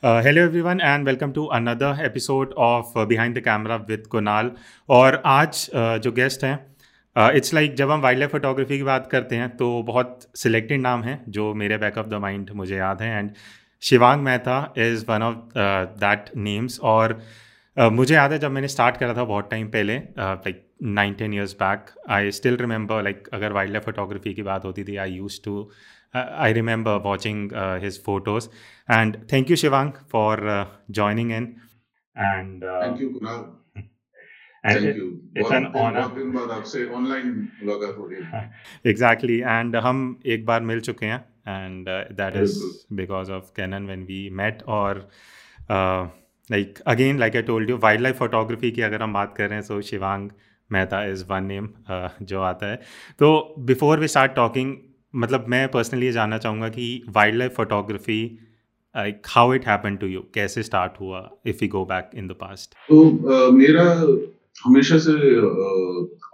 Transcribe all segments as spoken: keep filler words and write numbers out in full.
Uh, hello everyone and welcome to another episode of uh, Behind the Camera with Kunal। और आज uh, जो guest हैं it's uh, like like, जब हम wild life photography की बात करते हैं तो बहुत सिलेक्टेड नाम हैं जो मेरे बैक ऑफ द माइंड मुझे याद हैं and Shivang Mehta is one of that names. और uh, मुझे याद है जब मैंने स्टार्ट करा था बहुत टाइम पहले like nine ten years back I still remember like अगर वाइल्ड लाइफ फोटोग्राफी की बात होती थी I use to I remember watching uh, his photos, and thank you Shivang for uh, joining in. And uh, thank you Kunal. Thank it, you. It's an honor. बहुत दिन बाद आपसे online मुलाकात हो रही है. Exactly, and हम एक बार मिल चुके हैं, and uh, that is because of Kenan when we met. और uh, like again, like I told you, wildlife photography की अगर हम बात कर रहे हैं, so Shivang Mehta is one name uh, जो आता है. तो before we start talking, मतलब मैं पर्सनली जानना चाहूँगा कि wild life photography how it happen to you, कैसे स्टार्ट हुआ if you go back in the past. तो uh, मेरा हमेशा से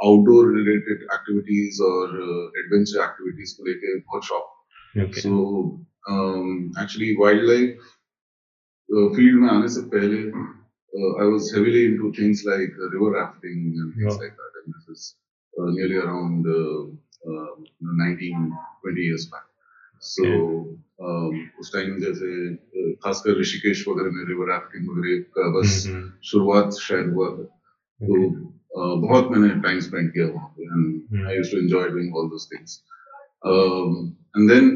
आउटडोर रिलेटेड एक्टिविटीज और एडवेंचर uh, एक्टिविटीज को लेके बहुत शौक। So actually wild life field में आने से पहले I was heavily into things like river rafting and things like that and this is nearly around Uh, nineteen, twenty years back. So, उस time जैसे खासकर ऋषिकेश वगैरह में रिवर राफ्टिंग वगैरह का बस शुरुआत शायद हुआ था। तो बहुत मैंने टाइम स्पेंड किया वहाँ पे and I used to enjoy doing all those things. Um, and then,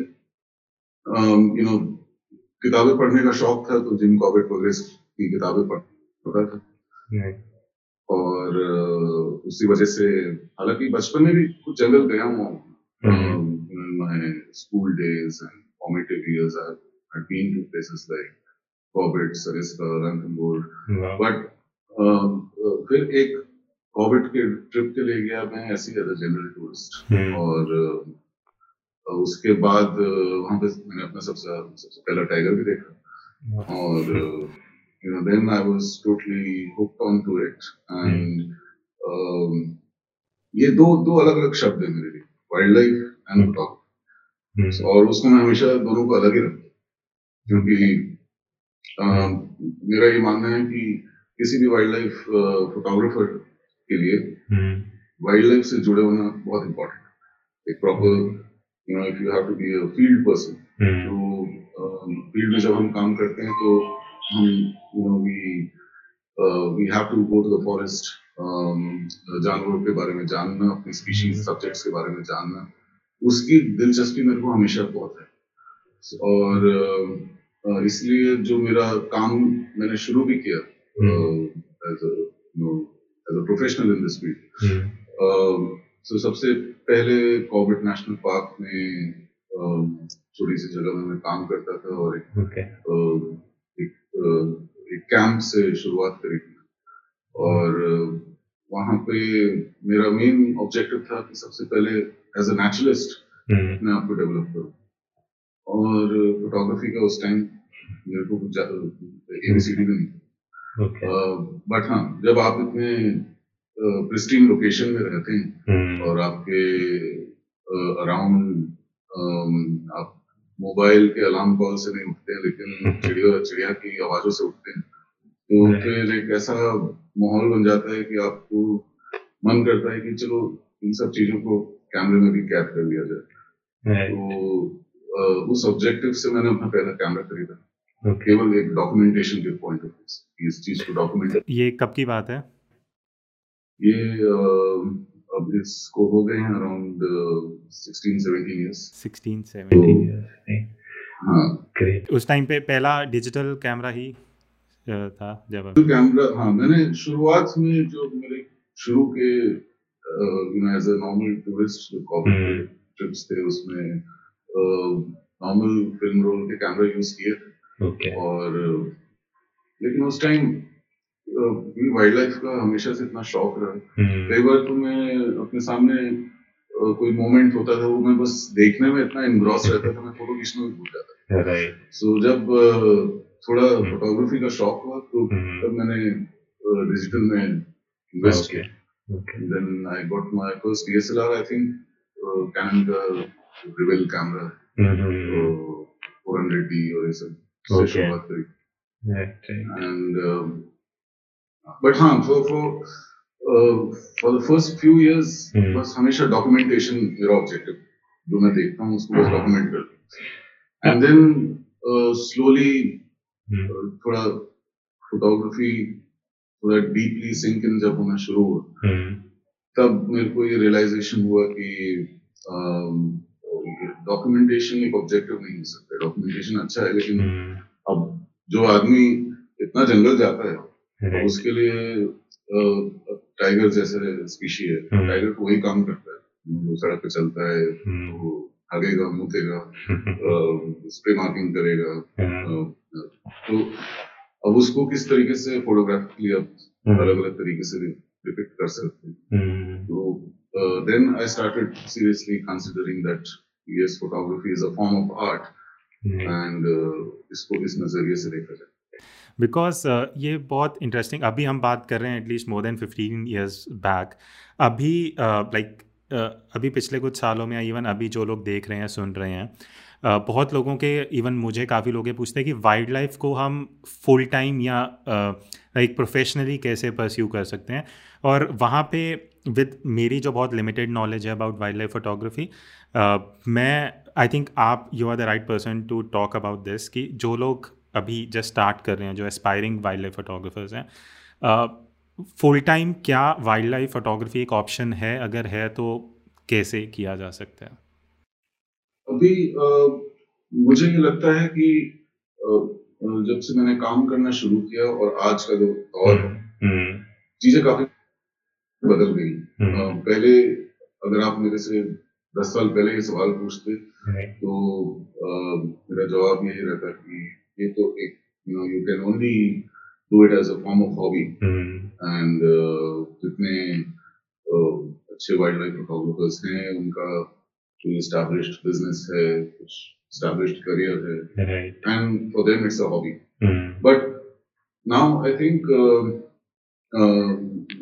um, you know, किताबें पढ़ने का शौक था तो जिम कॉर्बेट वगैरह की किताबें पढ़ता था। और उसी वजह से हालांकि बचपन में भी कुछ जंगल गया हूँ my school days and formative years I had been to places like Corbett, Sariska, Ranthambore, but फिर एक कॉर्बेट के ट्रिप के लिए गया मैं ऐसी एज अ जनरल टूरिस्ट। और उसके बाद वहाँ पे मैंने अपना सबसे सबसे पहला टाइगर भी देखा और you know then I was totally hooked on to it and um ye do do alag alag शब्द है मेरे लिए wildlife and photography। और उसको मैं हमेशा दोनों को अलग ही रखता हूं क्योंकि मेरा ये मानना है कि किसी भी वाइल्ड लाइफ फोटोग्राफर के लिए वाइल्ड लाइफ से जुड़े होना बहुत इम्पोर्टेंट है। एक proper you know if you have to be a field person तो फील्ड में जब हम काम करते हैं तो हम you know we we have to go to the forest, जानवरों के बारे में जानना, अपनी स्पीशीज सब्जेक्ट्स के बारे में जानना, उसकी दिलचस्पी मेरे को हमेशा बहुत है। और uh, इसलिए जो मेरा काम मैंने शुरू भी किया as a no as a professional in this field, तो सबसे पहले कॉर्बेट नेशनल पार्क में छोटी uh, सी जगह में मैं काम करता था और एक okay. uh, एक कैंप से शुरुआत करी थी और वहाँ पे मेरा मेन ऑब्जेक्टिव था कि सबसे पहले एज अ नेचुरलिस्ट मैं आपको डेवलप करूँ। और फोटोग्राफी का उस टाइम मेरे को एबीसीडी भी नहीं, बट हाँ जब आप इतने प्रिस्टीन लोकेशन में रहते हैं और आपके अराउंड आप मोबाइल के अलार्म कॉल से नहीं उठते हैं लेकिन चिड़िया चिड़िया की आवाजों से उठते हैं, तो फिर एक ऐसा माहौल बन जाता है कि आपको मन करता है कि चलो इन सब चीजों को कैमरे में भी कैद कर लिया जाए। तो उस ऑब्जेक्टिव से मैंने अपना पहला कैमरा खरीदा केवल एक डॉक्यूमेंटेशन के पॉइंट ऑफ व्यू, इस चीज को डॉक्यूमेंट। ये कब की बात है? ये अब इसको हो गए हैं around sixteen seventeen years. Sixteen seventeen years. हां ग्रेट। उस टाइम पे पहला डिजिटल कैमरा ही था जब तो कैमरा। हां मैंने शुरुआत में जो मेरे शुरू के you know as a normal tourist जो कॉर्पोरेट ट्रिप्स थे उसमें नॉर्मल फिल्म रोल के कैमरा यूज किए ओके। और लेकिन उस टाइम वाइल्ड लाइफ का हमेशा से इतना शौक रहा, कई बार तो मैं अपने सामने कोई मोमेंट होता था वो मैं बस देखने में इतना इनग्रॉस रहता था मैं फोटो खींचना भी भूल जाता था। सो जब थोड़ा फोटोग्राफी का शौक हुआ तो तब मैंने डिजिटल में इन्वेस्ट किया। Then I got my first DSLR, I think Canon का Rebel camera four hundred D और ये सब से शुरुआत करी। Right, right. And um, but हाँ, for for uh, for the first few years hmm. बस हमेशा documentation मेरा objective, जो मैं देखता हूँ उसको बस document करता हूँ, and then uh, slowly hmm. uh, थोड़ा photography थोड़ा deeply sink in जब होना शुरू हुआ hmm. तब मेरे को ये realization हुआ कि um, documentation एक objective नहीं हो सकता, documentation अच्छा है लेकिन hmm. अब जो आदमी इतना जंगल जाता है Right. उसके लिए टाइगर जैसे स्पीशी है, टाइगर को वही काम करता है, वो सड़क पे चलता है, वो भागेगा, मुतेगा, स्प्रे मार्किंग करेगा, तो अब उसको किस तरीके से फोटोग्राफिकली आप अलग अलग तरीके से डिपिक्ट कर सकते हैं। तो then I started seriously considering that yes photography is a form of art and इसको इस नजरिए से देखा जाए। बिकॉज uh, ये बहुत इंटरेस्टिंग, अभी हम बात कर रहे हैं at least more than fifteen years back. अभी लाइक uh, like, uh, अभी पिछले कुछ सालों में इवन अभी जो लोग देख रहे हैं सुन रहे हैं uh, बहुत लोगों के, इवन मुझे काफ़ी लोग ये पूछते हैं कि वाइल्ड लाइफ को हम फुल टाइम या लाइक uh, प्रोफेशनली like, कैसे परस्यू कर सकते हैं। और वहाँ पे विद मेरी जो बहुत लिमिटेड नॉलेज है अबाउट वाइल्ड लाइफ फोटोग्राफी, मैं आई थिंक आप you are the right person to talk about this, कि जो लोग अभी जस्ट स्टार्ट कर रहे हैं, जो एस्पायरिंग वाइल्ड लाइफ फोटोग्राफर्स हैं, फुल टाइम क्या वाइल्ड लाइफ फोटोग्राफी एक ऑप्शन है? अगर है तो कैसे किया जा सकता है? अभी uh, मुझे ये लगता है कि uh, जब से मैंने काम करना शुरू किया और आज का जो दौर है, चीजें काफी बदल गई। uh, पहले अगर आप मेरे से दस साल पहले ये सवाल पूछते तो uh, मेरा जवाब यही रहता कि ये तो एक you know you can only do it as a form of hobby, and कितने अच्छे वाइल्ड लाइफ फोटोग्राफर्स हैं, उनका कोई एस्टैब्लिश्ड बिजनेस है, कुछ एस्टैब्लिश्ड करियर है, and for them it's a hobby. But now I think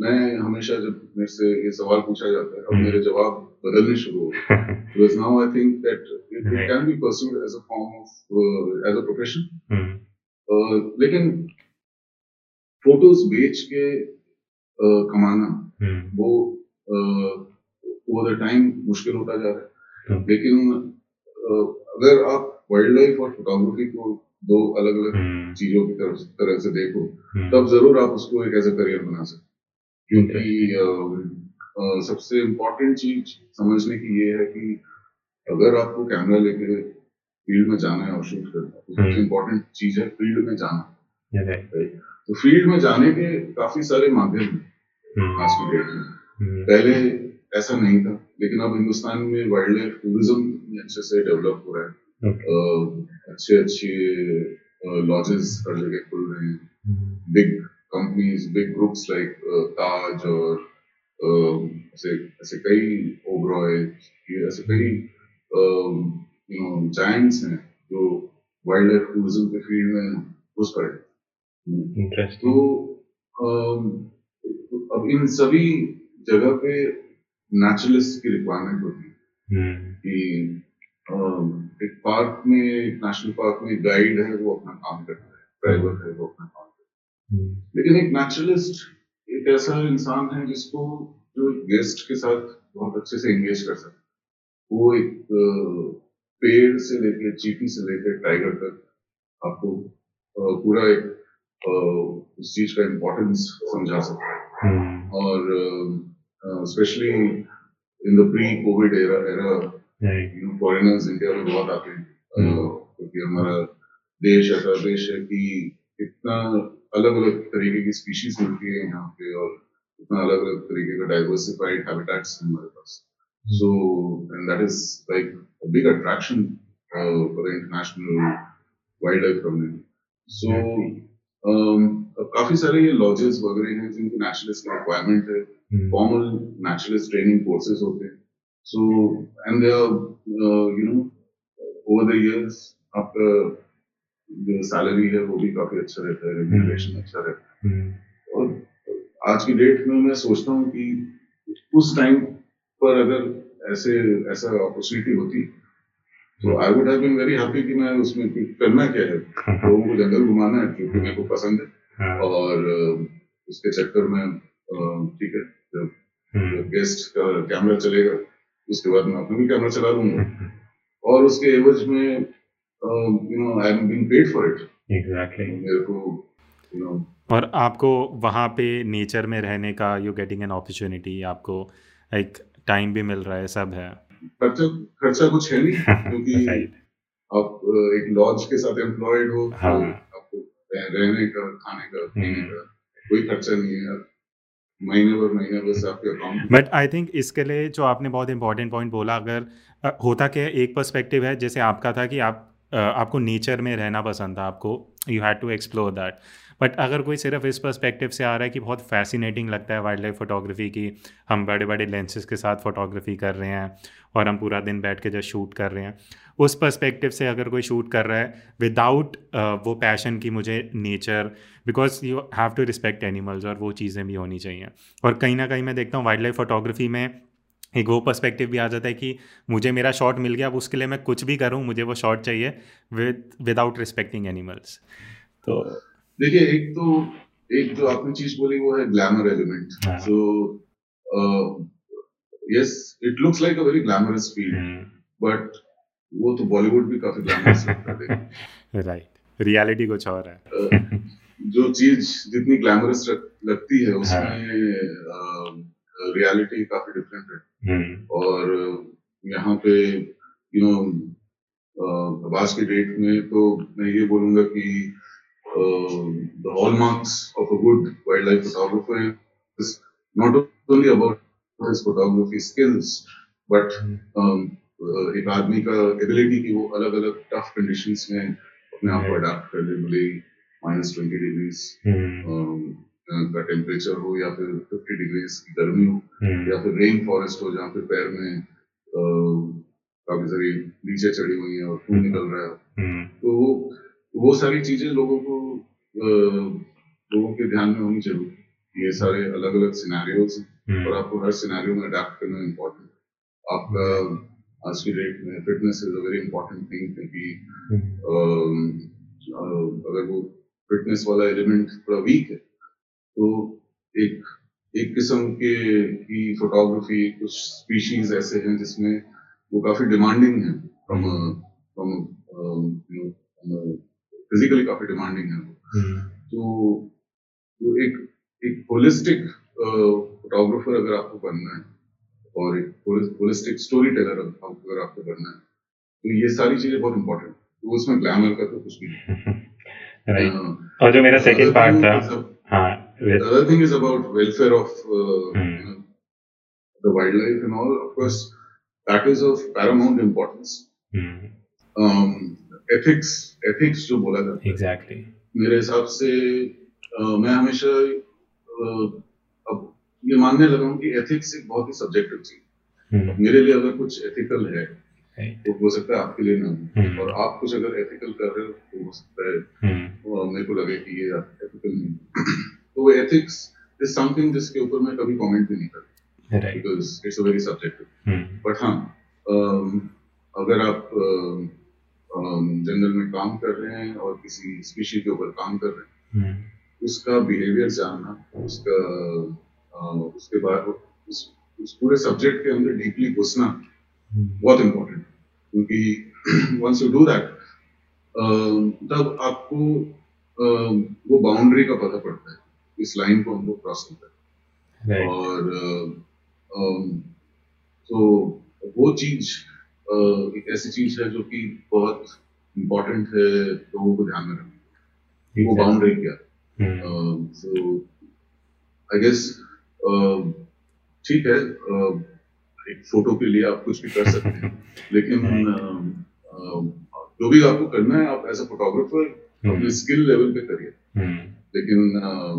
मैं हमेशा जब मेरे से ये सवाल पूछा जाता है अब मेरे जवाब बदलने शुरू हो गए, because now I think that it, it can be pursued as a form of uh, as a profession. Hmm. Uh, लेकिन फोटोज बेच के uh, कमाना hmm. वो ओवर द टाइम मुश्किल होता जा रहा है। hmm. लेकिन uh, अगर आप वाइल्ड लाइफ और फोटोग्राफी को दो अलग अलग hmm. चीजों की तरफ तरह से देखो hmm. तब जरूर आप उसको एक ऐसा करियर बना सकते, क्योंकि Uh, सबसे इम्पोर्टेंट चीज समझने की ये है कि अगर आपको कैमरा लेके फील्ड में जाना है और शूट करना है, सबसे इम्पोर्टेंट चीज है फील्ड में जाना। तो फील्ड में जाने के काफी सारे माध्यम हैं आज की डेट में, पहले ऐसा नहीं था, लेकिन अब हिंदुस्तान में वाइल्ड लाइफ टूरिज्म अच्छे से डेवलप हो रहा है। uh, अच्छे अच्छे लॉजेस हर जगह खुल रहे हैं, big companies, big groups like Taj और ऐसे ऐसे कई ओब्रॉय, ऐसे कई यू नो जायंट्स हैं जो वाइल्ड लाइफ टूरिज्म के फील्ड में घुस पड़े। तो अब इन सभी जगह पे नेचुरलिस्ट की रिक्वायरमेंट होती है कि एक पार्क में, एक नेशनल पार्क में गाइड है वो अपना काम करता है, ड्राइवर है वो अपना काम करता है, लेकिन एक नेचुरलिस्ट एक ऐसा इंसान है जिसको जो गेस्ट के साथ बहुत अच्छे से एंगेज कर सकता है। वो एक पेड़ से लेकर चींटी से लेकर टाइगर तक आपको पूरा एक उस चीज का इम्पोर्टेंस समझा सकता है। और specially in the pre Covid era era you know foreigners India में बहुत आते हैं, क्योंकि हमारा देश ऐसा देश है कि इतना अलग अलग तरीके की स्पीशीज मिलती है यहाँ पे, और इतना अलग अलग तरीके का डाइवर्सिफाइड हैबिटेट्स हमारे पास। So and that is like a big attraction for international wild life community. सो काफी सारे ये लॉजेस वगैरह हैं जिनकी नेचुरलिस्ट की रिक्वायरमेंट है, फॉर्मल नेचुरलिस्ट ट्रेनिंग कोर्सेज होते हैं। So and they are you know over the years आपका जो सैलरी है वो भी काफी अच्छा रहता है, रेम्यूनरेशन अच्छा रहता है। और आज की डेट में मैं सोचता हूँ कि उस टाइम पर अगर ऐसे ऐसा अपॉर्चुनिटी होती तो I would have been very happy कि मैं उसमें करना क्या है, लोगों को जंगल घुमाना है क्योंकि मेरे को पसंद है, और उसके चक्कर में ठीक है जब गेस्ट का कैमरा चलेगा उसके बाद मैं अपना भी कैमरा चला लूंगा, और उसके एवज में you know I am being paid for it. Exactly मेरे को यू नो, और आपको वहाँ पे नेचर में रहने का, यू गेटिंग एन अपॉर्चुनिटी, आपको एक टाइम भी मिल रहा है, सब है, खर्चा खर्चा कुछ है नहीं क्योंकि आप एक लॉज के साथ एम्प्लॉयड हो, हाँ। तो आपको रहने का, खाने का, पीने का कोई खर्चा नहीं है, महीने भर महीने बस आपके अकाउंट। बट आई थिंक इसके लिए जो आपने बहुत इंपॉर्टेंट पॉइंट बोला, अगर आ, होता क्या, एक पर्सपेक्टिव है जैसे आपका था कि आप आ, आपको नेचर में रहना पसंद था, आपको you had to explore that, but अगर कोई सिर्फ इस पर्सपेक्टिव से आ रहा है कि बहुत फैसिनेटिंग लगता है वाइल्ड लाइफ फोटोग्राफी की, हम बड़े बड़े लेंसेज के साथ फोटोग्राफी कर रहे हैं और हम पूरा दिन बैठ के जब शूट कर रहे हैं, उस पर्सपेक्टिव से अगर कोई शूट कर रहा है विदाउट वो पैशन कि मुझे nature, because you have to respect animals और वो चीज़ें भी होनी चाहिए, और कहीं ना कहीं मैं देखता हूँ वाइल्ड लाइफ फोटोग्राफी में एक वो पर्सपेक्टिव भी आ जाता है कि मुझे मेरा शॉट मिल गया, अब उसके लिए मैं कुछ भी करूँ, मुझे वो शॉट चाहिए विद विदाउट रिस्पेक्टिंग एनिमल्स। तो देखिए, एक तो एक जो आपने चीज बोली वो है glamour element. So yes, it looks like a very glamorous field, but वो तो बॉलीवुड भी काफी ग्लैमरस लगता है, राइट, रियलिटी कुछ और है। uh, जो चीज जितनी ग्लैमरस लगती है उसमें रियलिटी uh, काफी डिफरेंट है। hmm. और यहाँ पे यू नो आज के डेट में तो मैं ये बोलूंगा कि Uh, the hallmarks of a good wildlife photographer is not only about his photography skills, but um, uh, एक आदमी का ability कि वो अलग अलग tough conditions में अपने आप को adapt कर ले, भले minus ट्वेंटी degrees का temperature हो या फिर फिफ्टी degrees की गर्मी हो या फिर रेन फॉरेस्ट हो जहाँ पे पैर में काफी सारी नीचे चढ़ी हुई है और खून निकल रहा है, तो वो वो सारी चीजें लोगों को लोगों के ध्यान में होनी चाहिए। ये सारे अलग अलग सिनेरियोस हैं और आपको हर सिनेरियो में अडैप्ट करना इम्पोर्टेंट। आपका आज की डेट में fitness is a very important thing, क्योंकि अगर वो फिटनेस वाला एलिमेंट थोड़ा वीक है तो एक एक किस्म के की फोटोग्राफी, कुछ स्पीशीज ऐसे हैं जिसमें वो काफी डिमांडिंग है, from from you know physically काफी डिमांडिंग है। hmm. तो, तो एक एक होलिस्टिक फोटोग्राफर अगर आपको बनना है और एक होलिस्टिक स्टोरी टेलर अगर आपको बनना है, तो ये सारी चीजें बहुत इम्पोर्टेंट है। तो उसमें ग्लैमर का तो कुछ भी नहीं। right. uh, और जो मेरा सेकंड पार्ट था, हाँ, other thing is about welfare of the wild life and all, of course that is of paramount importance. Ethics ethics जो बोला जाता है, exactly. मेरे हिसाब से आ, मैं हमेशा आ, अब ये मानने लगा हूँ कि एथिक्स एक बहुत ही सब्जेक्टिव चीज है। hmm. मेरे लिए अगर कुछ एथिकल है hey. तो हो सकता है आपके लिए ना हो। hmm. और आप कुछ अगर एथिकल कर रहे हो तो हो सकता है hmm. मेरे को लगे कि ये एथिकल नहीं तो एथिक्स इज समथिंग जिसके ऊपर मैं कभी कॉमेंट भी नहीं करता, because it's a very subjective. But हाँ, अगर आप जंगल में काम कर रहे हैं और किसी स्पीशी के ऊपर काम कर रहे हैं, उसका बिहेवियर जानना, उसका आ, उसके बाद उस, उस पूरे सब्जेक्ट के अंदर डीपली घुसना बहुत इम्पोर्टेंट है, क्योंकि वंस यू डू दैट तब आपको आ, वो बाउंड्री का पता पड़ता है, इस लाइन को हमको क्रॉस करना है। right. और आ, आ, तो वो चीज Uh, एक ऐसी चीज है जो कि बहुत इम्पोर्टेंट है लोगों को ध्यान में रखना, वो बाउंड्री क्या। सो आई गेस ठीक है, uh, एक फोटो के लिए आप कुछ भी कर सकते हैं, लेकिन uh, uh, जो भी आपको करना है आप एज अ फोटोग्राफर अपने स्किल लेवल पे करिए, लेकिन uh,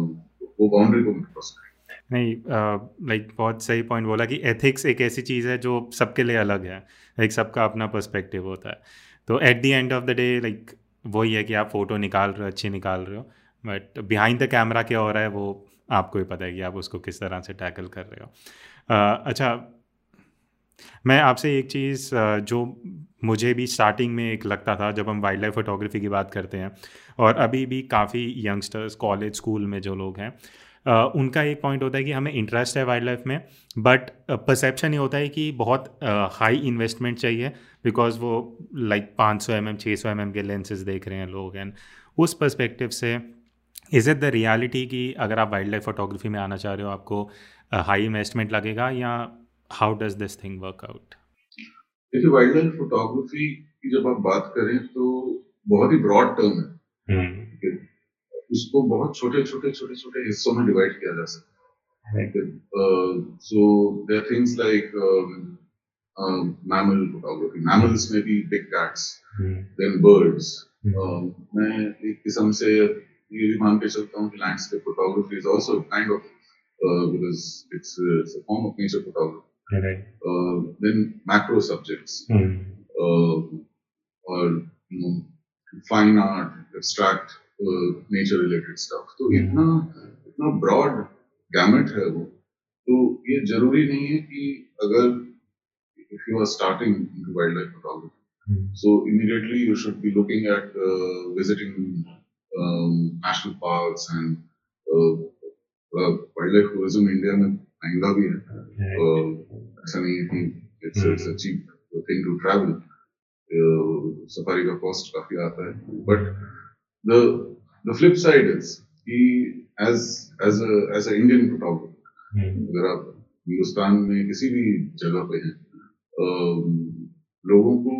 वो बाउंड्री को मत क्रॉस करिए। नहीं, लाइक uh, like, बहुत सही पॉइंट बोला कि एथिक्स एक ऐसी चीज़ है जो सबके लिए अलग है, लाइक सबका अपना पर्सपेक्टिव होता है। तो at the end of the day like वही है कि आप फ़ोटो निकाल रहे हो, अच्छी निकाल रहे हो, बट बिहाइंड द कैमरा क्या हो रहा है वो आपको ही पता है कि आप उसको किस तरह से टैकल कर रहे हो। uh, अच्छा, मैं आपसे एक चीज़ जो मुझे भी स्टार्टिंग में एक लगता था जब हम वाइल्ड लाइफ फोटोग्राफी की बात करते हैं, और अभी भी काफ़ी यंगस्टर्स कॉलेज स्कूल में जो लोग हैं Uh, उनका एक पॉइंट होता है कि हमें इंटरेस्ट है वाइल्ड लाइफ में, बट परसेप्शन ये होता है कि बहुत हाई uh, इन्वेस्टमेंट चाहिए, बिकॉज वो लाइक पाँच सौ एम एम छः सौ एम एम के लेंसेज देख रहे हैं लोग एंड उस पर्सपेक्टिव से इज़ इट द रियलिटी कि अगर आप वाइल्ड लाइफ फोटोग्राफी में आना चाह रहे हो आपको हाई इन्वेस्टमेंट लगेगा, या how does this thing work out? देखिए, वाइल्ड लाइफ फोटोग्राफी की जब आप बात करें तो बहुत ही ब्रॉड टर्म है, hmm. उसको बहुत छोटे छोटे छोटे छोटे हिस्सों में डिवाइड किया जा सकता है. So there are things like mammal photography, mammals में भी बिग कैट्स, देन बर्ड्स. मैं एक किस्म से ये भी मान के चलता हूँ कि landscape photography is also kind of because it's it's a form of nature photography. Then macro subjects और fine art, abstract nature related stuff. तो इतना इतना ब्रॉड गैमेट है वो, तो ये जरूरी नहीं है कि अगर if you are starting into wild life photography so immediately you should be looking at visiting national parks and wild life tourism. India में महंगा भी है, ऐसा नहीं है कि it's it's a cheap thing to travel. Safari का cost काफी आता है, but The the flip side is कि as as a as an Indian photographer अगर आप हिंदुस्तान में किसी भी जगह पे हैं, लोगों को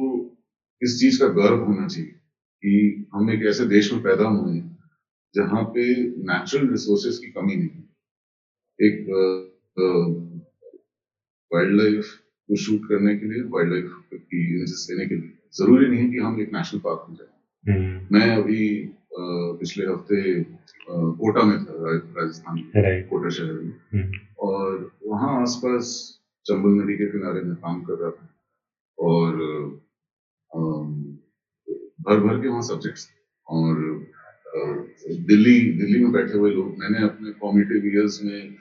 इस चीज का गर्व होना चाहिए कि हम एक ऐसे देश में पैदा हुए हैं जहाँ पे नेचुरल रिसोर्सेज की कमी नहीं है. एक वाइल्ड लाइफ को शूट करने के लिए, वाइल्ड लाइफ की इमेजेस लेने के लिए जरूरी नहीं है कि हम एक नेशनल पार्क में जाए. मैं अभी पिछले हफ्ते कोटा में था, राजस्थान के कोटा शहर में, और वहाँ आसपास चंबल नदी के किनारे में काम कर रहा था, और भर भर के वहाँ सब्जेक्ट्स, और दिल्ली दिल्ली में बैठे हुए लोग. मैंने अपने फॉर्मेटिव ईयर्स में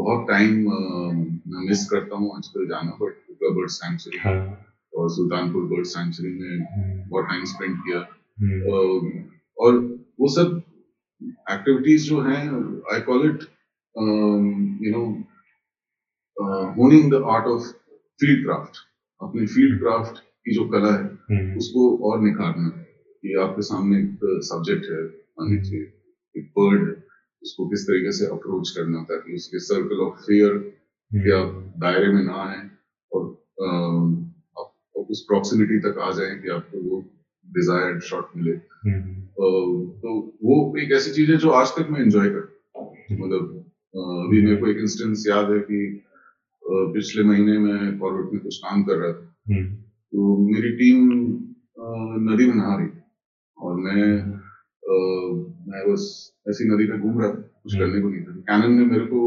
बहुत टाइम मिस करता हूँ आजकल जाना, बट बर्ड सैंक्चुरी और सुल्तानपुर बर्ड सैंक्चुरी में बहुत टाइम स्पेंड किया. Uh, और वो सब एक्टिविटीज जो हैं, I call it you know honing the art of field craft. अपनी फील्ड क्राफ्ट की जो कला है hmm. उसको और निखारना. कि आपके सामने एक सब्जेक्ट है, मान लीजिए एक बर्ड, उसको किस तरीके से अप्रोच करना ताकि उसके सर्कल ऑफ फेयर के आप दायरे में ना आए, और uh, आप उस प्रॉक्सिमिटी तक आ जाए कि आपको वो डिजायर्ड शॉट मिले. तो वो एक ऐसी चीज है जो आज तक मैं एंजॉय करता हूँ. मतलब अभी मेरे को एक इंस्टेंस याद है कि पिछले महीने मैं कॉर्बेट में कुछ काम कर रहा था, तो मेरी टीम नदी में नहा रही और मैं मैं बस ऐसी नदी में घूम रहा था, कुछ करने को नहीं था. कैनन ने मेरे को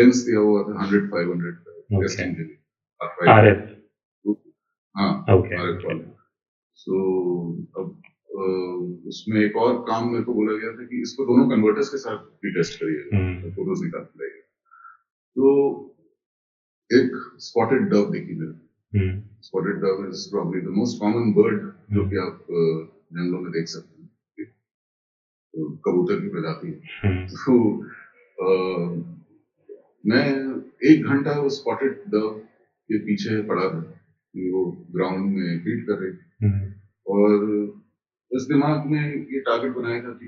लेंस दिया हुआ था हंड्रेड फाइव हंड्रेड का टेस्टिंग के लिए. हाँ, So, अब आ, उसमें एक और काम मेरे को बोला गया था कि इसको दोनों कन्वर्टर्स के साथ भी टेस्ट करिएगा, फोटोज तो निकाल लाइएगा. तो एक स्पॉटेड डव देखी मैंने. Spotted dove is probably the most common bird जो कि आप जंगलों में देख सकते हैं. तो कबूतर की प्रजाति है. तो आ, मैं एक घंटा वो स्पॉटेड डव के पीछे पड़ा था, वो ग्राउंड में फीड कर रही थी, और इस दिमाग में ये टारगेट बनाया था कि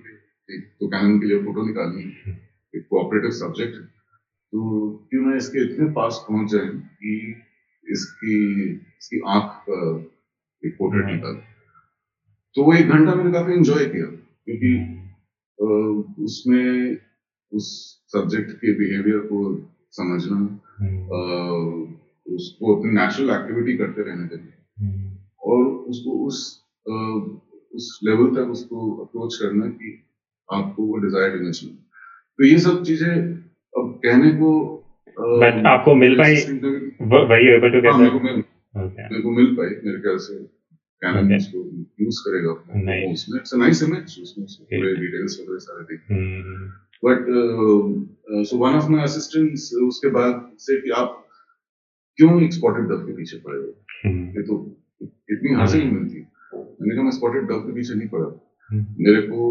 एक तो कैनन के लिए फोटो निकालनी है, एक कोऑपरेटिव सब्जेक्ट, तो क्यों ना इसके इतने पास पहुंच जाए कि इसकी इसकी आंख का एक पोर्ट्रेट निकाल. तो वो एक घंटा मैंने काफी एंजॉय किया, क्योंकि उसमें उस सब्जेक्ट के बिहेवियर को समझना, उसको अपनी नेचुरल एक्टिविटी करते रहने देना, और उसको उस आ, उस लेवल तक उसको अप्रोच करना कि आपको वो डिजायर्ड इमेज मिले. तो ये सब चीजें अब कहने को बट आपको मिल पाई, वही एबल टू गेट. मेरे को मिल पाई, मेरे ख्याल से कैनन इसको यूज करेगा अपना. उसमें इट्स अ नाइस इमेज, उसमें पूरे डिटेल्स वगैरह सारे दिखे. But so one of my assistants उसके बाद से कि आप क्यों एक स्पॉटेड डॉग के पीछे पड़े हो, ये तो इतनी हासिल नहीं मिलती। मैंने कहा मैं स्पॉटेड डॉग के पीछे नहीं पड़ा, मेरे को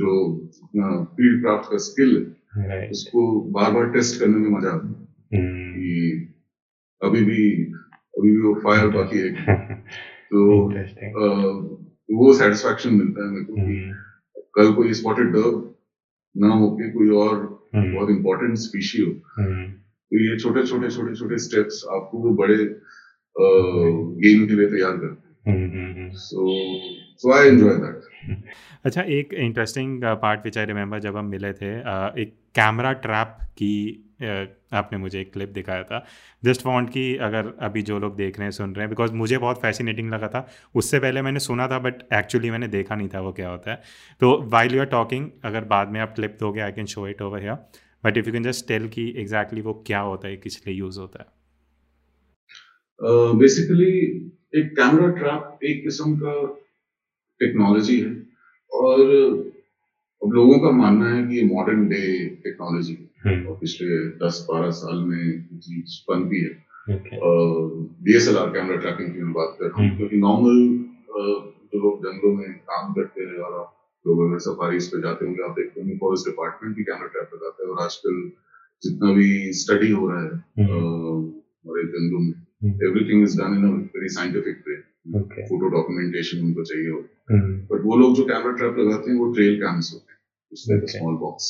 जो अपना फील्ड क्राफ्ट का स्किल है उसको बार बार टेस्ट करने में मजा आता है कि अभी भी अभी भी वो फायर बाकी है, तो आ, वो सेटिस्फेक्शन मिलता है मेरे को कि कल को ये स्पॉटेड डॉग ना होके कोई और बहुत इम्पोर्टेंट स्पीशी हो। तो ये छोटे छोटे छोटे छोटे स्टेप्स आपको वो बड़े गेम के लिए तैयार करते हैं। So so I enjoy that. अच्छा, एक interesting part which I remember, जब हम मिले थे एक कैमरा ट्रैप की आपने मुझे एक क्लिप दिखाया था। जस्ट वांट कि अगर अभी जो लोग देख रहे हैं सुन रहे हैं, बिकॉज मुझे बहुत फैसिनेटिंग लगा था, उससे पहले मैंने सुना था बट एक्चुअली मैंने देखा नहीं था वो क्या होता है। तो व्हाइल यू आर टॉकिंग, अगर बाद में आप क्लिप दोगे I can show it over here, but if you can just tell कि एग्जैक्टली वो क्या होता है, किस लिए यूज होता है। बेसिकली uh, एक कैमरा ट्रैप एक किस्म का टेक्नोलॉजी है, और अब लोगों का मानना है कि ये मॉडर्न डे टेक्नोलॉजी है और पिछले दस बारह साल में स्पन भी है। डीएसएलआर कैमरा ट्रैकिंग की मैं बात कर रहा हूँ, क्योंकि नॉर्मल जो लोग जंगलों में काम करते हैं और आप लोग अगर सफारीज पे जाते होंगे आप देखते होंगे फॉरेस्ट डिपार्टमेंट भी कैमरा ट्रैप लगाता है। और आजकल जितना भी स्टडी हो रहा है हमारे जंगलों में, everything is done in a very scientific way. Photo documentation उनको चाहिए होता है, बट वो लोग जो कैमरा ट्रैप लगाते हैं वो ट्रेल कैम्स होते हैं, जिसमें स्मॉल बॉक्स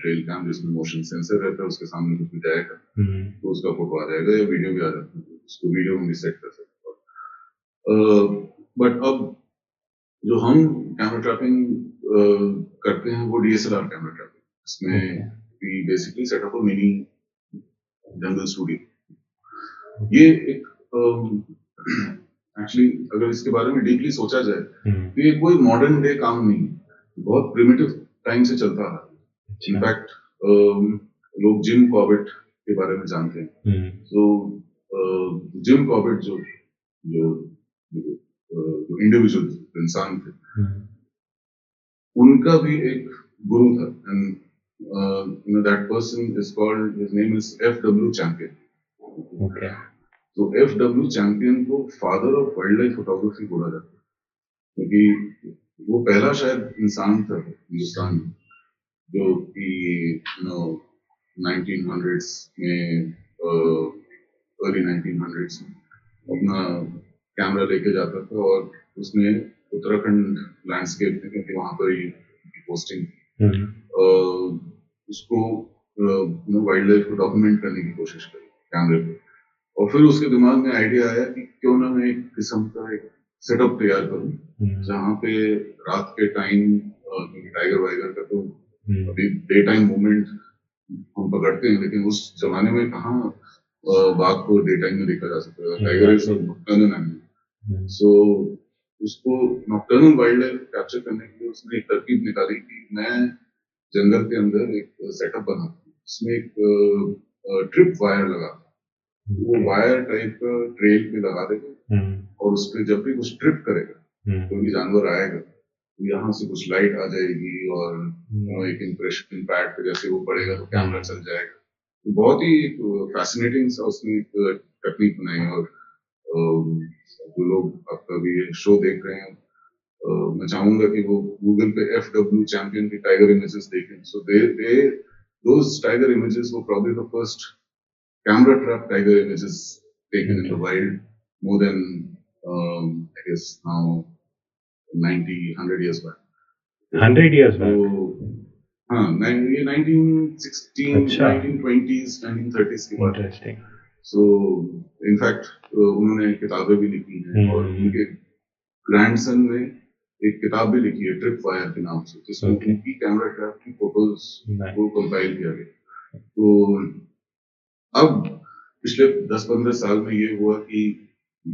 ट्रेल कैम जिसमें मोशन सेंसर रहता है, उसके सामने कुछ भी जाएगा तो उसका फोटो आ जाएगा या वीडियो भी आ जाता है, उसको वीडियो में भी सेट कर सकते हो। बट अब जो हम कैमरा ट्रैपिंग करते हैं वो डीएसएलआर कैमरा ट्रैपिंग, इसमें we basically set up a mini jungle studio. ये एक एक्चुअली अगर इसके बारे में डीपली सोचा जाए तो ये कोई मॉडर्न डे काम नहीं, बहुत प्रिमिटिव टाइम से चलता रहा है। इनफैक्ट लोग जिम कॉर्बेट के बारे में जानते हैं, तो जिम कॉर्बेट जो जो, जो इंडिविजुअल इंसान थे उनका भी एक गुरु था, and you know that person is called, his name is FW Champion. तो एफ डब्ल्यू चैंपियन को father of wild life photography बोला जाता है, क्योंकि वो पहला शायद इंसान था हिंदुस्तान में जो कि यू नो नाइनटीन हंड्रेड्स में अर्ली नाइनटीन हंड्रेड्स में अपना कैमरा लेके जाता था और उसने उत्तराखंड लैंडस्केप में, क्योंकि वहां पर ही पोस्टिंग थी, उसको यू नो वाइल्ड लाइफ को डॉक्यूमेंट करने की कोशिश करी कैमरे पर। और फिर उसके दिमाग में आइडिया आया कि क्यों ना मैं एक किस्म का एक सेटअप तैयार करूं जहां पे रात के टाइम, टाइगर वाइगर का तो अभी डे टाइम मूवमेंट हम पकड़ते हैं, लेकिन उस जमाने में कहाँ बाघ को डे टाइम में देखा जा सकता है। Tiger is nocturnal animal, so उसको नॉक्टर्नल वाइल्ड लाइफ कैप्चर करने के लिए उसने एक तरकीब निकाली कि मैं जंगल के अंदर एक सेटअप बना, उसमें एक ट्रिप वायर लगा, वो वायर टाइप का ट्रेल पे लगा देगा और उस पर जब भी कुछ ट्रिप करेगा कोई भी जानवर आएगा तो यहाँ से कुछ लाइट आ जाएगी और एक इंप्रेशन पैड पे जैसे वो पड़ेगा तो कैमरा चल जाएगा। तो बहुत ही एक फैसिनेटिंग सा उसने एक टेक्निक बनाई। और जो लोग आपका भी शो देख रहे हैं, मैं चाहूंगा कि वो गूगल पे एफ डब्ल्यू चैंपियन की टाइगर इमेजेस देखें। So they they those tiger images वो probably the first camera trap tiger images taken okay. in the wild more than um, I guess now ninety, one hundred years back. one hundred years back. So, हाँ, nineteen sixteen, अच्छा. nineteen twenties, nineteen thirties के बाद. Interesting. So, in fact, uh, उन्होंने किताबें भी लिखी हैं hmm. और उनके grandson ने एक किताब भी लिखी है ट्रिप वायर के नाम से, जिसमें okay. उनकी कैमरा ट्रैप की फोटोज nice. को कंपाइल किया गया। तो अब पिछले दस पंद्रह साल में ये हुआ कि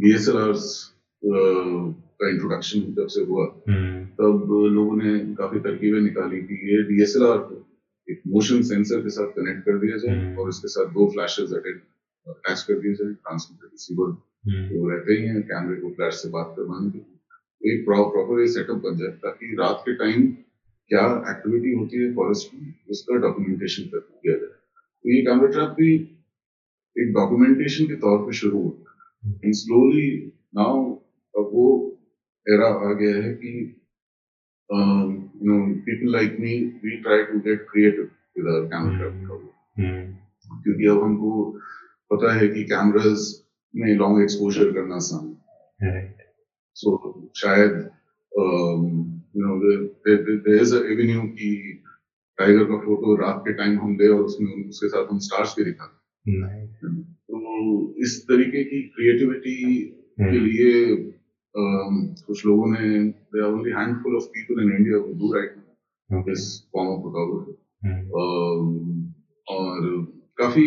डीएसएलआर का इंट्रोडक्शन जब से हुआ hmm. तब लोगों ने काफी तरकीबें निकाली कि ये डीएसएलआर को एक मोशन सेंसर के साथ कनेक्ट कर दिया जाए hmm. और इसके साथ दो फ्लैशेस अटैच कर दिए जाए, ट्रांसमीटर रिसीवर तो रहते ही हैं, कैमरे को फ्लैश से बात करवाने के एक प्रॉपर सेटअप बन जाए ताकि रात के टाइम क्या एक्टिविटी होती है फॉरेस्ट में उसका डॉक्यूमेंटेशन कर दिया जाए। तो ये कैमरा ट्रैप भी एक डॉक्यूमेंटेशन के तौर पे शुरू होता है. स्लोली नाउ अब वो एरा आ गया है कि you know people like me we try to get creative with our camera क्योंकि अब हमको पता है कि कैमरास में लॉन्ग एक्सपोजर करना आसान है. सो शायद you know there is a avenue की टाइगर का फोटो रात के टाइम हम दे और उसमें उसके साथ हम स्टार्स भी दिखाते. तो इस तरीके की क्रिएटिविटी के लिए कुछ लोगों ने there are only handful of people in India who do right now this form of photography. और काफी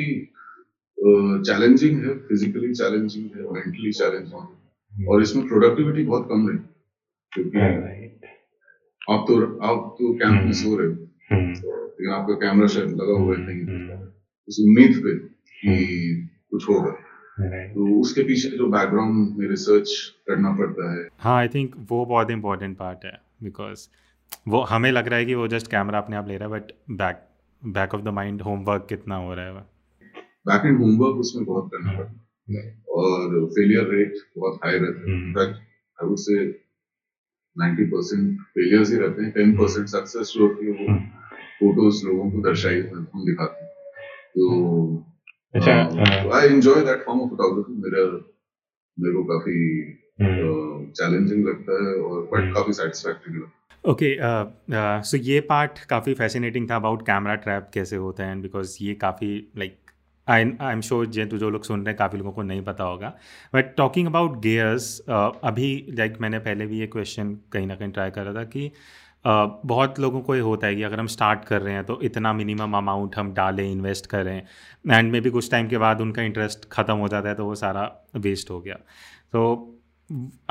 चैलेंजिंग है, फिजिकली चैलेंजिंग है, मेंटली चैलेंजिंग और इसमें प्रोडक्टिविटी बहुत कम है क्योंकि आप तो आप तो कैंप में सो रहे हो लेकिन आपका कैमरा शायद लगा हुआ है नहीं उस उम्मीद पे कुछ होगा. तो उसके पीछे जो बैकग्राउंड में रिसर्च करना पड़ता है. हाँ, आई थिंक वो बहुत इम्पोर्टेंट पार्ट है बिकॉज वो हमें लग रहा है कि वो जस्ट कैमरा अपने आप ले रहा है but back back of the mind homework कितना हो रहा है. बैक एंड होमवर्क उसमें बहुत करना पड़ता है और फेलियर रेट बहुत हाई रहता है. इनफैक्ट आई वुड से नब्बे परसेंट फेलियर्स ही रहते हैं. टेन परसेंट सक्सेस जो होती है वो फोटोज लोगों को दर्शाई हम दिखाते हैं. तो अच्छा, I enjoy that form of photography. मेरा मेरे को काफी चैलेंजिंग लगता है और बट काफी सैटिस्फैक्टरी लगता है. ओके, सो ये पार्ट काफ़ी फैसिनेटिंग था अबाउट कैमरा ट्रैप कैसे होते हैं बिकॉज ये काफ़ी like I I am sure जो जो लोग सुन रहे हैं काफ़ी लोगों को नहीं पता होगा. बट टॉकिंग अबाउट गियर्स, अभी लाइक मैंने पहले भी ये क्वेश्चन कहीं ना कहीं ट्राई करा था कि Uh, बहुत लोगों को ये होता है कि अगर हम स्टार्ट कर रहे हैं तो इतना मिनिमम अमाउंट हम डालें, इन्वेस्ट करें एंड मे बी कुछ टाइम के बाद उनका इंटरेस्ट ख़त्म हो जाता है तो वो सारा वेस्ट हो गया. तो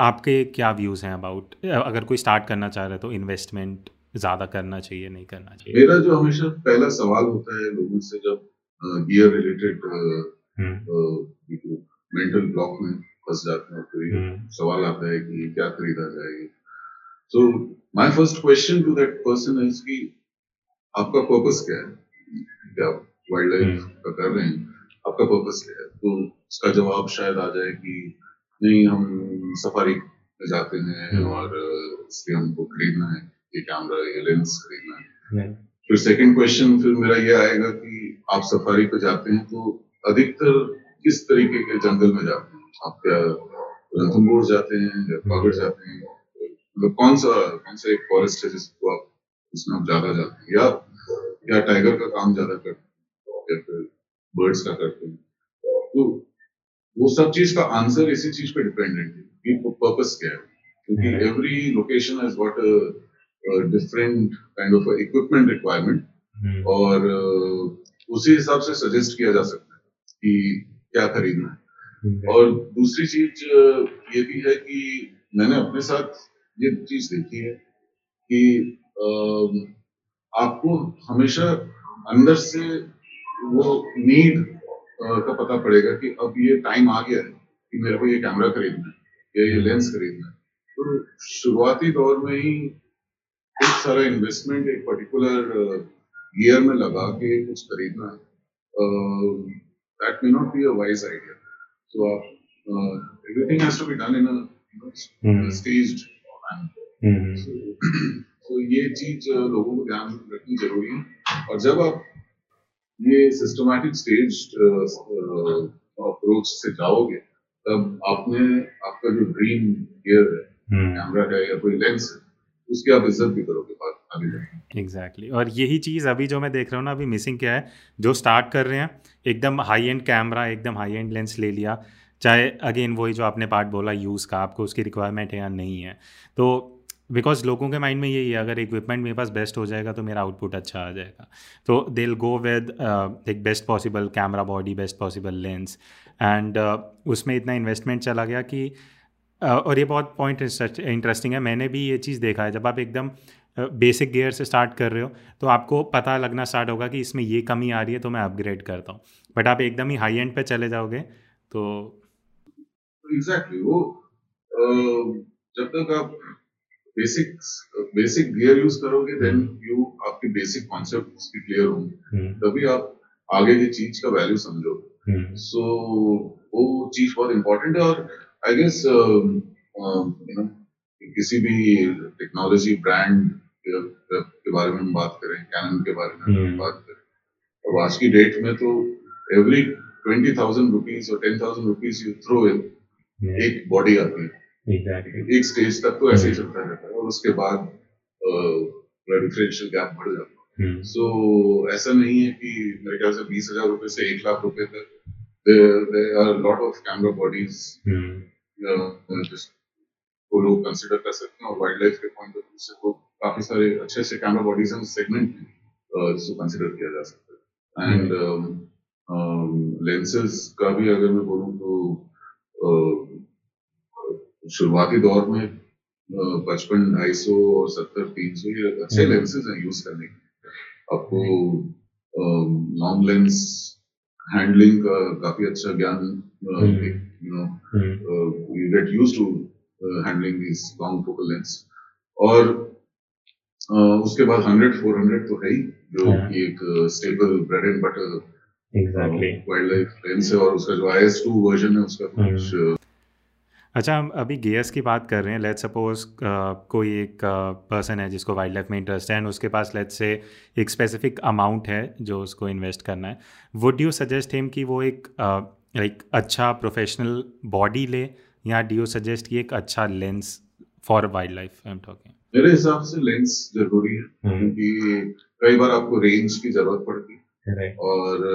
आपके क्या व्यूज़ हैं अबाउट अगर कोई स्टार्ट करना चाह रहा है तो इन्वेस्टमेंट ज़्यादा करना चाहिए नहीं करना चाहिए? मेरा जो हमेशा पहला सवाल होता है लोगों से जब गियर रिलेटेड मेंटल ब्लॉक में फंस जाते हैं तो सवाल आता है कि क्या खरीदा जाए. So my first question to that person is कि आपका पर्पस क्या है, क्या आप वाइल्ड लाइफ का कर रहे हैं, आपका पर्पस क्या है? तो उसका जवाब शायद आ जाए कि नहीं हम सफारी में जाते हैं और इसलिए हमको खरीदना है ये कैमरा, ये लेंस खरीदना है. फिर सेकंड क्वेश्चन फिर मेरा ये आएगा कि आप सफारी पे जाते हैं तो अधिकतर किस तरीके के जंगल में जाते हैं? आप क्या रणथंबोर जाते हैं या पागड़ जाते हैं? मतलब कौन सा कौन सा एक फॉरेस्ट है जिसको आप उसमें आप ज्यादा जाते हैं या या टाइगर का काम ज्यादा करते हैं या फिर बर्ड्स का करते हैं? तो वो सब चीज का आंसर इसी चीज पे डिपेंडेंट है कि पर्पस क्या है क्योंकि every location has got a different kind of equipment requirement और उसी हिसाब से सजेस्ट किया जा सकता है कि क्या खरीदना है. और दूसरी चीज ये भी है कि मैंने अपने साथ ये चीज देखी है कि आ, आपको हमेशा अंदर से वो नीड का पता पड़ेगा कि अब ये टाइम आ गया है कि मेरे को ये कैमरा खरीदना है या ये लेंस खरीदना है. तो शुरुआती दौर में ही कुछ सारा इन्वेस्टमेंट एक पर्टिकुलर गियर में लगा के कुछ खरीदना है, that may not be a wise idea. So आप everything has to be done in a staged. Mm-hmm. So, so ये चीज लोगों को ध्यान रखनी जरूरी है और जब आप ये सिस्टमैटिक स्टेज अप्रोच से जाओगे तब आपने आपका जो ड्रीम गियर है, कैमरा है या कोई लेंस है, उसकी आप इज्जत भी करोगे बाद आगे जाके. एग्जैक्टली, और यही चीज़ अभी जो मैं देख रहा हूँ ना अभी मिसिंग क्या है, जो स्टार्ट कर रहे हैं एकदम हाई एंड कैमरा, एकदम हाई एंड लेंस ले लिया, चाहे अगेन वही जो आपने पार्ट बोला यूज़ का, आपको उसकी रिक्वायरमेंट है या नहीं है. तो बिकॉज लोगों के माइंड में यही है अगर इक्विपमेंट मेरे पास बेस्ट हो जाएगा तो मेरा आउटपुट अच्छा आ जाएगा, तो दे विल गो विद एक best possible camera body, best possible lens and उसमें इतना इन्वेस्टमेंट चला गया कि uh, और ये बहुत पॉइंट इंटरेस्टिंग है. मैंने भी ये चीज़ देखा है जब आप एकदम बेसिक गियर से स्टार्ट कर रहे हो तो आपको पता लगना स्टार्ट होगा कि इसमें ये कमी आ रही है तो मैं अपग्रेड करता हूँ, बट आप एकदम ही हाई एंड पे चले जाओगे तो एग्जैक्टली exactly, वो जब तक आप बेसिक्स बेसिक गियर यूज करोगे देन यू आपके बेसिक कॉन्सेप्ट क्लियर होंगे तभी आप आगे की चीज का वैल्यू समझोगे. सो वो चीज बहुत इम्पोर्टेंट है। और आई गेस यू नो किसी भी टेक्नोलॉजी ब्रांड के बारे में हम बात करें, कैनन के बारे में बात करें, अब आज की डेट में तो एवरी ट्वेंटी थाउजेंड रुपीज और ten thousand rupees you throw in एक बॉडी आती है, एक स्टेज तक तो ऐसे ही चलता रहता है और उसके बाद डिफरेंशियल गैप बढ़ जाता है। सो ऐसा नहीं है कि मेरे ख्याल से बीस हजार रुपए से एक लाख रुपए तक there are lot of camera bodies जिसको लोग कंसिडर कर सकते हैं और वाइल्ड लाइफ के पॉइंट ऑफ व्यू से तो काफी सारे अच्छे अच्छे कैमरा बॉडीज हैं सेगमेंट में जिसको कंसिडर किया जा सकता है। एंड लेंसेज का भी अगर मैं बोलूँ तो शुरुआती दौर में पचपन ढाई सौ और सत्तर तीन सौ ये अच्छे लेंसेज हैं यूज करने के। आपको लॉन्ग लेंस हैंडलिंग का काफी अच्छा ज्ञान, you know you get used to handling this long focal lens. और uh, उसके बाद हंड्रेड फोर हंड्रेड तो है ही जो कि एक stable bread and butter wildlife lens है और उसका जो आई एस टू वर्जन है उसका कुछ uh, अच्छा हम अभी गियर्स की बात कर रहे हैं। लेट्स सपोज कोई एक पर्सन है जिसको वाइल्ड लाइफ में इंटरेस्ट है एंड उसके पास लेट्स से एक स्पेसिफिक अमाउंट है जो उसको इन्वेस्ट करना है। वुड यू सजेस्ट हिम कि वो एक लाइक अच्छा प्रोफेशनल बॉडी ले या डू यू सजेस्ट कि एक अच्छा lens for wildlife? I am talking मेरे हिसाब से लेंस जरूरी है क्योंकि कई बार आपको रेंज की जरूरत पड़ती है और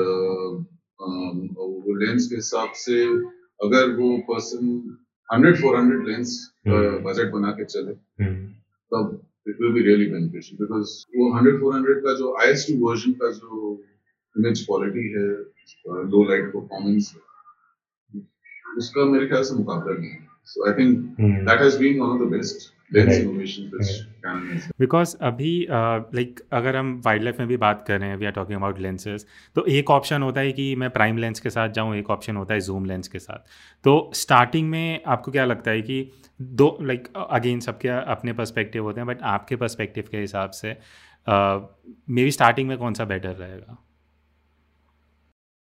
वो लेंस के हिसाब से अगर वो person hundred four hundred lens budget बना के चले तब it will be really beneficial because वो हंड्रेड फोर हंड्रेड का जो आई एस टू वर्जन का जो इमेज क्वालिटी है, लो लाइट परफॉर्मेंस, उसका मेरे ख्याल से मुकाबला नहीं है। So I think that has been one of the best lens innovation which Canon has. Because अभी लाइक अगर हम वाइल्ड लाइफ में भी बात करें, we are talking about lenses, तो एक ऑप्शन होता है कि मैं प्राइम लेंस के साथ जाऊँ, एक ऑप्शन होता है जूम लेंस के साथ। तो स्टार्टिंग में आपको क्या लगता है कि दो लाइक अगेन सबके अपने पर्सपेक्टिव होते हैं, बट आपके पर्सपेक्टिव के हिसाब से मे बी स्टार्टिंग में कौन सा बेटर रहेगा?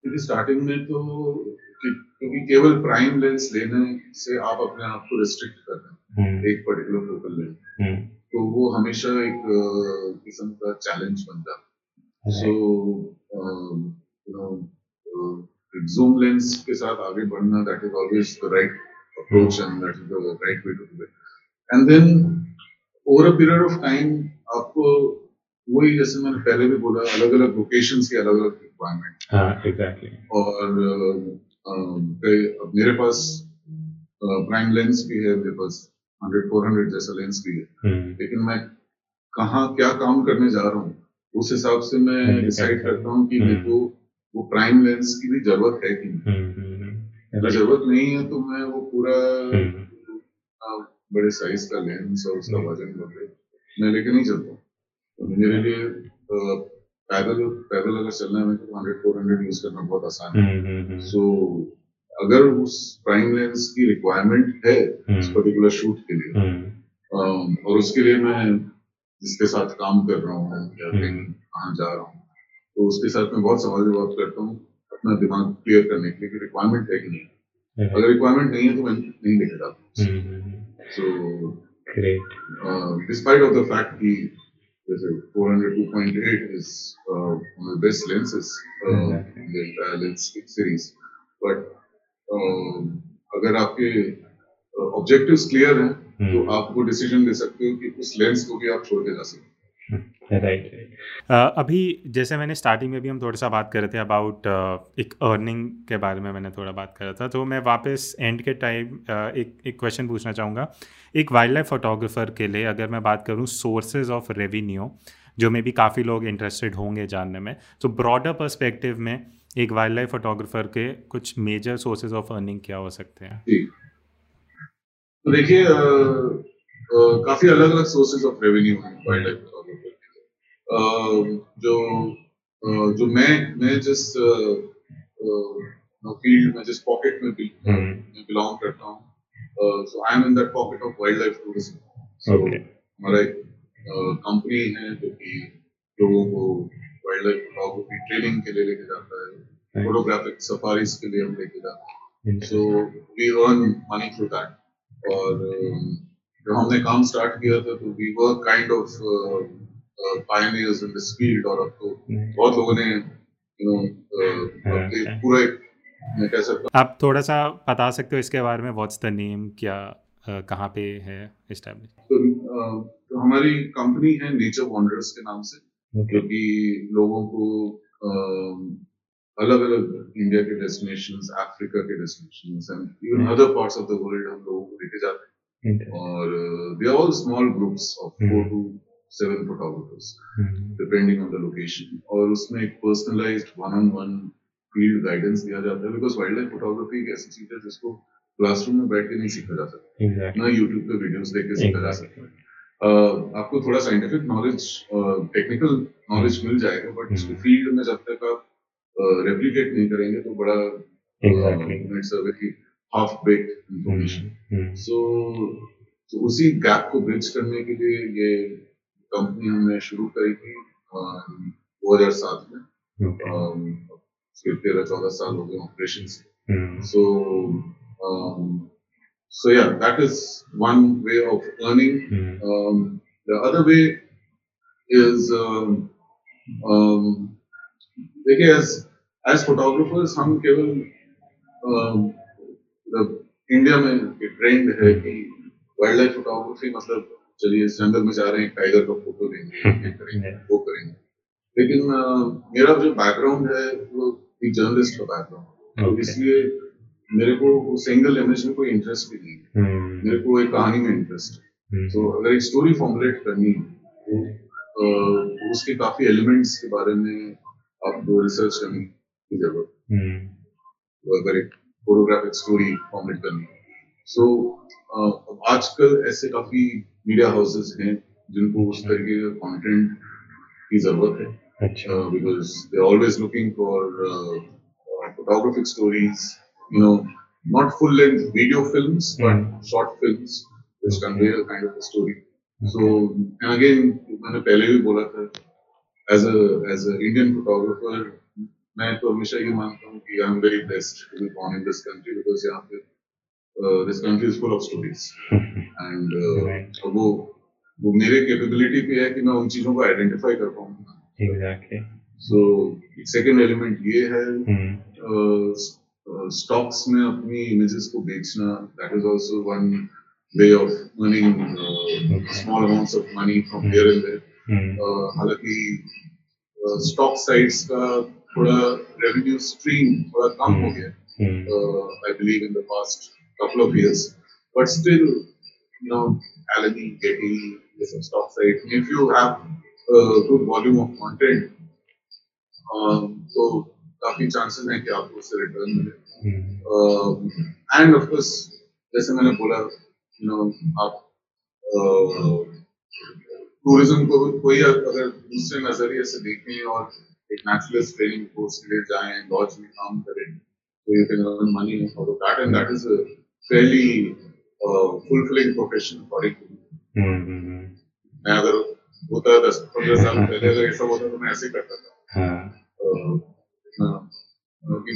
क्योंकि स्टार्टिंग में तो क्योंकि केवल प्राइम लेंस लेने से आप अपने आप को रिस्ट्रिक्ट कर रहे हैं एक पर्टिकुलर फोकल लेंथ, तो वो हमेशा एक किस्म का चैलेंज बनता है। So you know zoom lens के साथ आगे बढ़ना, that is always the right approach and that is the right way to do it. And then over a period of time आपको वही, जैसे मैंने पहले भी बोला, अलग अलग लोकेशंस के अलग अलग रिक्वायरमेंट। हाँ, एग्जैक्टली। और अब मेरे पास प्राइम लेंस भी है, मेरे पास हंड्रेड फोर हंड्रेड जैसा लेंस भी है, लेकिन मैं कहाँ क्या काम करने जा रहा हूँ उस हिसाब से मैं डिसाइड करता हूँ कि मेरे को वो प्राइम लेंस की भी जरूरत है कि नहीं। जरूरत नहीं है तो मैं वो पूरा बड़े साइज का लेंस और उसका वजन मैं लेके नहीं चलता हूँ। मेरे लिए पैदल पैदल अगर चलना है तो हंड्रेड फोर हंड्रेड यूज करना बहुत आसान है। सो अगर उस प्राइम लेंस की रिक्वायरमेंट है उस पर्टिकुलर शूट के लिए और उसके लिए मैं जिसके साथ काम कर रहा हूँ या कहीं कहाँ जा रहा हूँ तो उसके साथ मैं बहुत सवाल जवाब करता हूँ अपना दिमाग क्लियर करने के लिए कि रिक्वायरमेंट है कि नहीं। अगर रिक्वायरमेंट नहीं है तो मैं नहीं लेके जाता। So despite of the fact की four hundred two point eight is uh, one of the best lenses uh, exactly. in the entire lens series. But uh, अगर आपके objectives clear हैं, hmm. तो आप वो decision ले सकते हो कि उस lens को भी आप छोड़ के जा सकते हो। Right right. अभी जैसे मैंने स्टार्टिंग में भी हम थोड़ा सा बात कर रहे थे अबाउट uh, एक अर्निंग के बारे में मैंने थोड़ा बात करा था, तो मैं वापस एंड के टाइम uh, एक एक क्वेश्चन पूछना चाहूँगा। एक वाइल्ड लाइफ फोटोग्राफर के लिए अगर मैं बात करूँ सोर्सेज ऑफ रेवेन्यू, जो मे बी काफ़ी लोग इंटरेस्टेड होंगे जानने में, तो ब्रॉडर पर्सपेक्टिव में एक वाइल्ड लाइफ फोटोग्राफर के कुछ मेजर सोर्सेज ऑफ अर्निंग क्या हो सकते हैं? देखिए काफ़ी अलग अलग सोर्सेज ऑफ रेवेन्यू हैं वाइल्ड लाइफ फोटोग्राफर। Uh, जो uh, जो मैं मैं जिस फील्ड में जिस पॉकेट में बिलोंग करता हूँ, so I am in that pocket of wild life tourism. So हमारा एक कंपनी है जो कि लोगों को वाइल्ड लाइफ फोटोग्राफी ट्रेनिंग के लिए लेके जाता है, फोटोग्राफिक सफारीज के लिए हमने किया, so we earn money through that. और जब हमने काम स्टार्ट किया था तो we were kind of pioneers in this field, और अब तो बहुत लोगों ने यू नो पूरा मैं कह सकता हूँ। आप थोड़ा सा बता सकते हो इसके बारे में, व्हाट्स द नेम, क्या कहाँ पे है एस्टैब्लिश? तो, तो हमारी कंपनी है नेचर वंडर्स के नाम से, क्योंकि okay. लोगों को अलग अलग इंडिया के डेस्टिनेशंस, अफ्रीका के destinations and even other parts of the world हम लोगों को लेके जाते हैं। okay. और they are all small groups of four to seven photographers depending on the location, और उसमें एक personalised one on one field guidance दिया जाता है, बिकॉज वाइल्ड लाइफ फोटोग्राफी एक ऐसी चीज है जिसको क्लासरूम में बैठ के नहीं सीखा जा सकता, exactly. ना यूट्यूब पे वीडियोस देख के सीखा जा सकता है। uh, आपको थोड़ा साइंटिफिक नॉलेज, टेक्निकल नॉलेज मिल जाएगा, बट उसको फील्ड में जब तक आप रेप्लिकेट नहीं करेंगे तो बड़ा it's a very half baked information. So उसी गैप को ब्रिज करने के लिए ये कंपनी हमने शुरू करी थी दो हजार सात में। okay. um, तेरह चौदह साल हो गए ऑपरेशन से। सो Um, so yeah, that is one way of earning. Mm. Um, the other way is, um, um, देखिए, as as photographers हम केवल um, इंडिया में एक ट्रेंड है कि वाइल्ड लाइफ फोटोग्राफी मतलब चलिए जंगल में जा रहे हैं, टाइगर का फोटो लेंगे, ये करेंगे, वो करेंगे, लेकिन uh, मेरा जो बैकग्राउंड है वो एक जर्नलिस्ट का बैकग्राउंड है, okay. इसलिए मेरे को सिंगल इमेज में कोई इंटरेस्ट भी नहीं है। hmm. मेरे को एक कहानी में इंटरेस्ट है। hmm. तो अगर एक स्टोरी फॉर्मुलेट करनी है तो उसके काफी एलिमेंट्स के बारे में आपको रिसर्च करने की जरूरत है। hmm. तो अगर एक फोटोग्राफिक स्टोरी फॉर्मुलेट करनी है, सो so, आजकल ऐसे काफी मीडिया हाउसेस हैं जिनको उस तरीके का कॉन्टेंट की जरूरत है, because they are always looking for photographic stories, you know, not full length video films, but mm. short films which convey a kind of a story. Okay. So, and again, मैंने पहले भी बोला था, as a as a Indian photographer, मैं तो हमेशा ये मानता हूँ कि I'm very blessed to be born in this country, because यहाँ पे uh, this country is full of stories, and uh, right. वो वो मेरे capability पे है कि मैं उन चीजों को identify कर पाऊँ। Exactly. So, second element ये है, mm. uh, स्टॉक्स में अपनी इमेजेस को बेचना, that is also one way of earning small amounts of money from here and there. हालांकि स्टॉक साइट्स का थोड़ा रेवेन्यू स्ट्रीम थोड़ा कम हो गया I believe in the past couple of years, but still you know Alamy Getty ये सब stock site, if you have good volume of content तो काफी चांसेस हैं कि आपको उससे रिटर्न मिले। एंड ऑफ कोर्स जैसे मैंने बोला, यू नो आप टूरिज्म को कोई अगर दूसरे नजरिए से देखें और एक नेचुरलिस्ट ट्रेनिंग कोर्स के लिए जाएं, लॉज में काम करें, तो you can earn money for that, and that is a fairly fulfilling profession for it. मैं अगर होता दस पंद्रह साल पहले अगर ये सब होता तो मैं ऐसे ही करता था,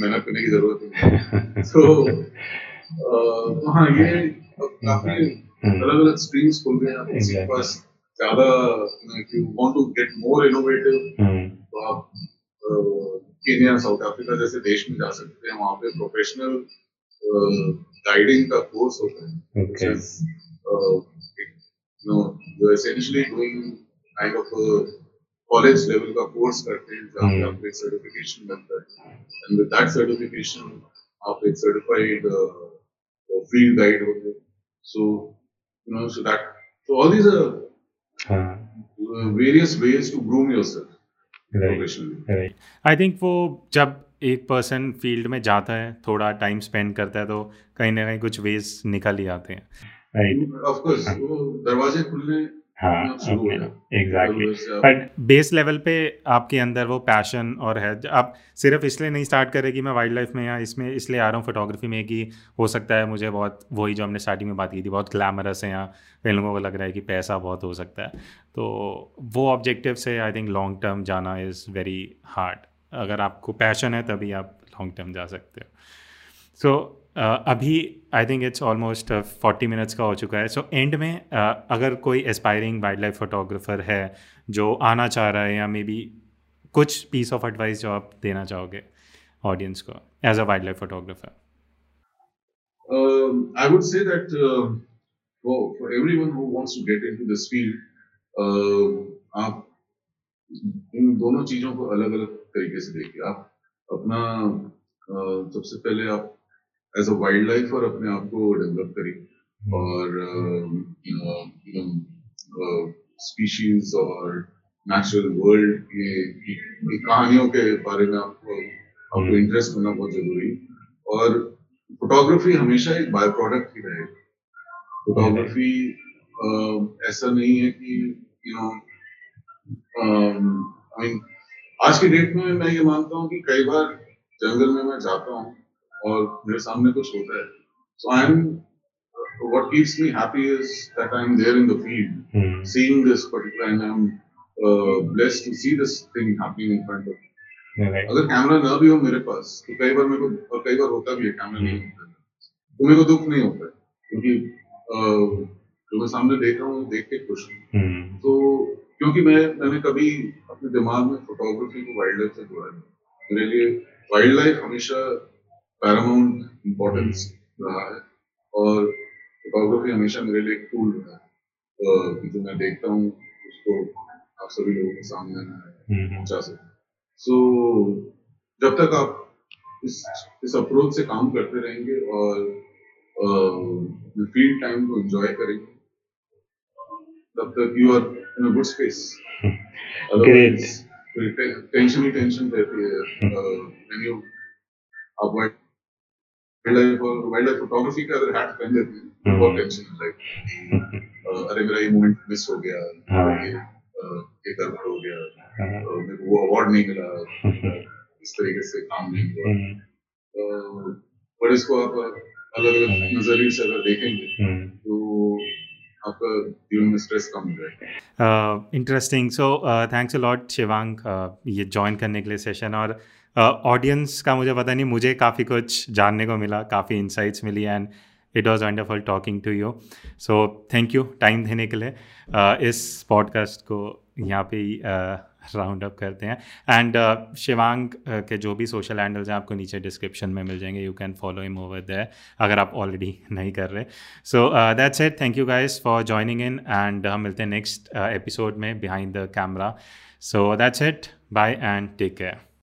मेहनत करने की जरूरत। सो तो हाँ, ये काफी अलग अलग स्ट्रीम्स खुल गए हैं आपके पास। ज्यादा you want to get more innovative तो आप केन्या, साउथ अफ्रीका जैसे देश में जा सकते हैं, वहाँ पे प्रोफेशनल गाइडिंग का कोर्स होता है, जो essentially doing kind of college level का कोर्स करते हैं, जहाँ पे आपको एक सर्टिफिकेशन बनता है, एंड विद दैट सर्टिफिकेशन आप एक सर्टिफाइड फील्ड गाइड होते हैं। So you know so that so all these are various ways to groom yourself professionally. Right, I think वो जब एक पर्सन फील्ड में जाता है, थोड़ा टाइम स्पेंड करता है, तो कहीं ना कहीं कुछ वेज निकल ही आते हैं। राइट, ऑफ कोर्स वो दरवाजे खुलने। हाँ, एग्जैक्टली, बट बेस लेवल पे आपके अंदर वो पैशन और है, आप सिर्फ इसलिए नहीं स्टार्ट करें कि मैं वाइल्ड लाइफ में या इसमें इसलिए आ रहा हूँ फोटोग्राफी में कि हो सकता है मुझे बहुत, वही जो हमने स्टार्टिंग में बात की थी, बहुत ग्लैमरस है या कई लोगों को लग रहा है कि पैसा बहुत हो सकता है, तो वो ऑब्जेक्टिव से आई थिंक लॉन्ग टर्म जाना इज़ वेरी हार्ड। अगर आपको पैशन है तभी आप लॉन्ग टर्म जा सकते हो. सो so, uh, अभी I think it's almost forty minutes का हो चुका है. सो so, एंड में uh, अगर कोई एस्पायरिंग वाइल्ड लाइफ फोटोग्राफर है जो आना चाह रहा है, या मे बी कुछ पीस ऑफ एडवाइस जो आप देना चाहोगे ऑडियंस को as a wild life photographer? I would say that for everyone who wants to get into this field, आप इन दोनों चीजों को अलग अलग तरीके से देखिए. आप अपना सबसे पहले आप एज अ वाइल्ड लाइफ और अपने आप को डेवलप करिए, और you know you know species और नेचुरल वर्ल्ड के कहानियों के बारे में आपको आपको इंटरेस्ट होना बहुत जरूरी. और फोटोग्राफी हमेशा एक बाय प्रोडक्ट ही रहेगी. फोटोग्राफी ऐसा नहीं है कि यू नो आई मीन आज की डेट में मैं ये मानता हूँ कि कई बार जंगल में मैं जाता हूँ और मेरे सामने कुछ होता है, so I am what keeps me happy is that I am there in the field seeing this particular, and I am blessed to see this thing happening in front of me. अगर camera ना भी हो मेरे पास तो कई बार मेरे को, और कई बार होता भी है कैमरा नहीं होता, तो मेरे को दुख नहीं होता क्योंकि जो मैं सामने देख रहा हूँ देख के खुश हूँ. तो क्योंकि मैं मैंने कभी अपने दिमाग में फोटोग्राफी को वाइल्ड लाइफ से जोड़ा नहीं. मेरे लिए वाइल्ड लाइफ हमेशा पैरामाउंट इम्पोर्टेंस रहा है, और फोटोग्राफी हमेशा मेरे लिए एक टूल रहा है जो मैं देखता हूँ उसको आप सभी लोगों के सामने पहुँचा सकूँ. सो जब तक आप इस इस अप्रोच से काम करते रहेंगे और फील्ड टाइम को एंजॉय करेंगे, तब तक you are in a good space. Great. Tension ही tension रहती है. When you आप वाइल्ड लाइफ और वाइल्ड लाइफ फोटोग्राफी का अगर हैट पहन लेते हैं, बहुत टेंशन लाइक अरे मेरा ये मोमेंट मिस हो गया, ये गड़बड़ हो गया, मेरे को वो अवार्ड नहीं मिला, इस तरीके से काम नहीं हुआ. पर इसको आप अलग अलग नजरिए से अगर देखेंगे तो आपका जीवन में स्ट्रेस कम हो जाएगा. Interesting. So thanks a lot Shivang ये ज्वाइन करने के लिए सेशन, और ऑडियंस uh, का मुझे पता नहीं, मुझे काफ़ी कुछ जानने को मिला, काफ़ी इंसाइट्स मिली, and it was wonderful talking to you. So thank you time देने के लिए. uh, इस पॉडकास्ट को यहाँ पे राउंड uh, अप करते हैं. एंड uh, शिवांग uh, के जो भी सोशल हैंडल्स हैं आपको नीचे डिस्क्रिप्शन में मिल जाएंगे. You can follow him over there अगर आप ऑलरेडी नहीं कर रहे. So that's it. Thank you guys for joining in, and हम मिलते हैं नेक्स्ट एपिसोड में behind the camera. So that's it. Bye and take care.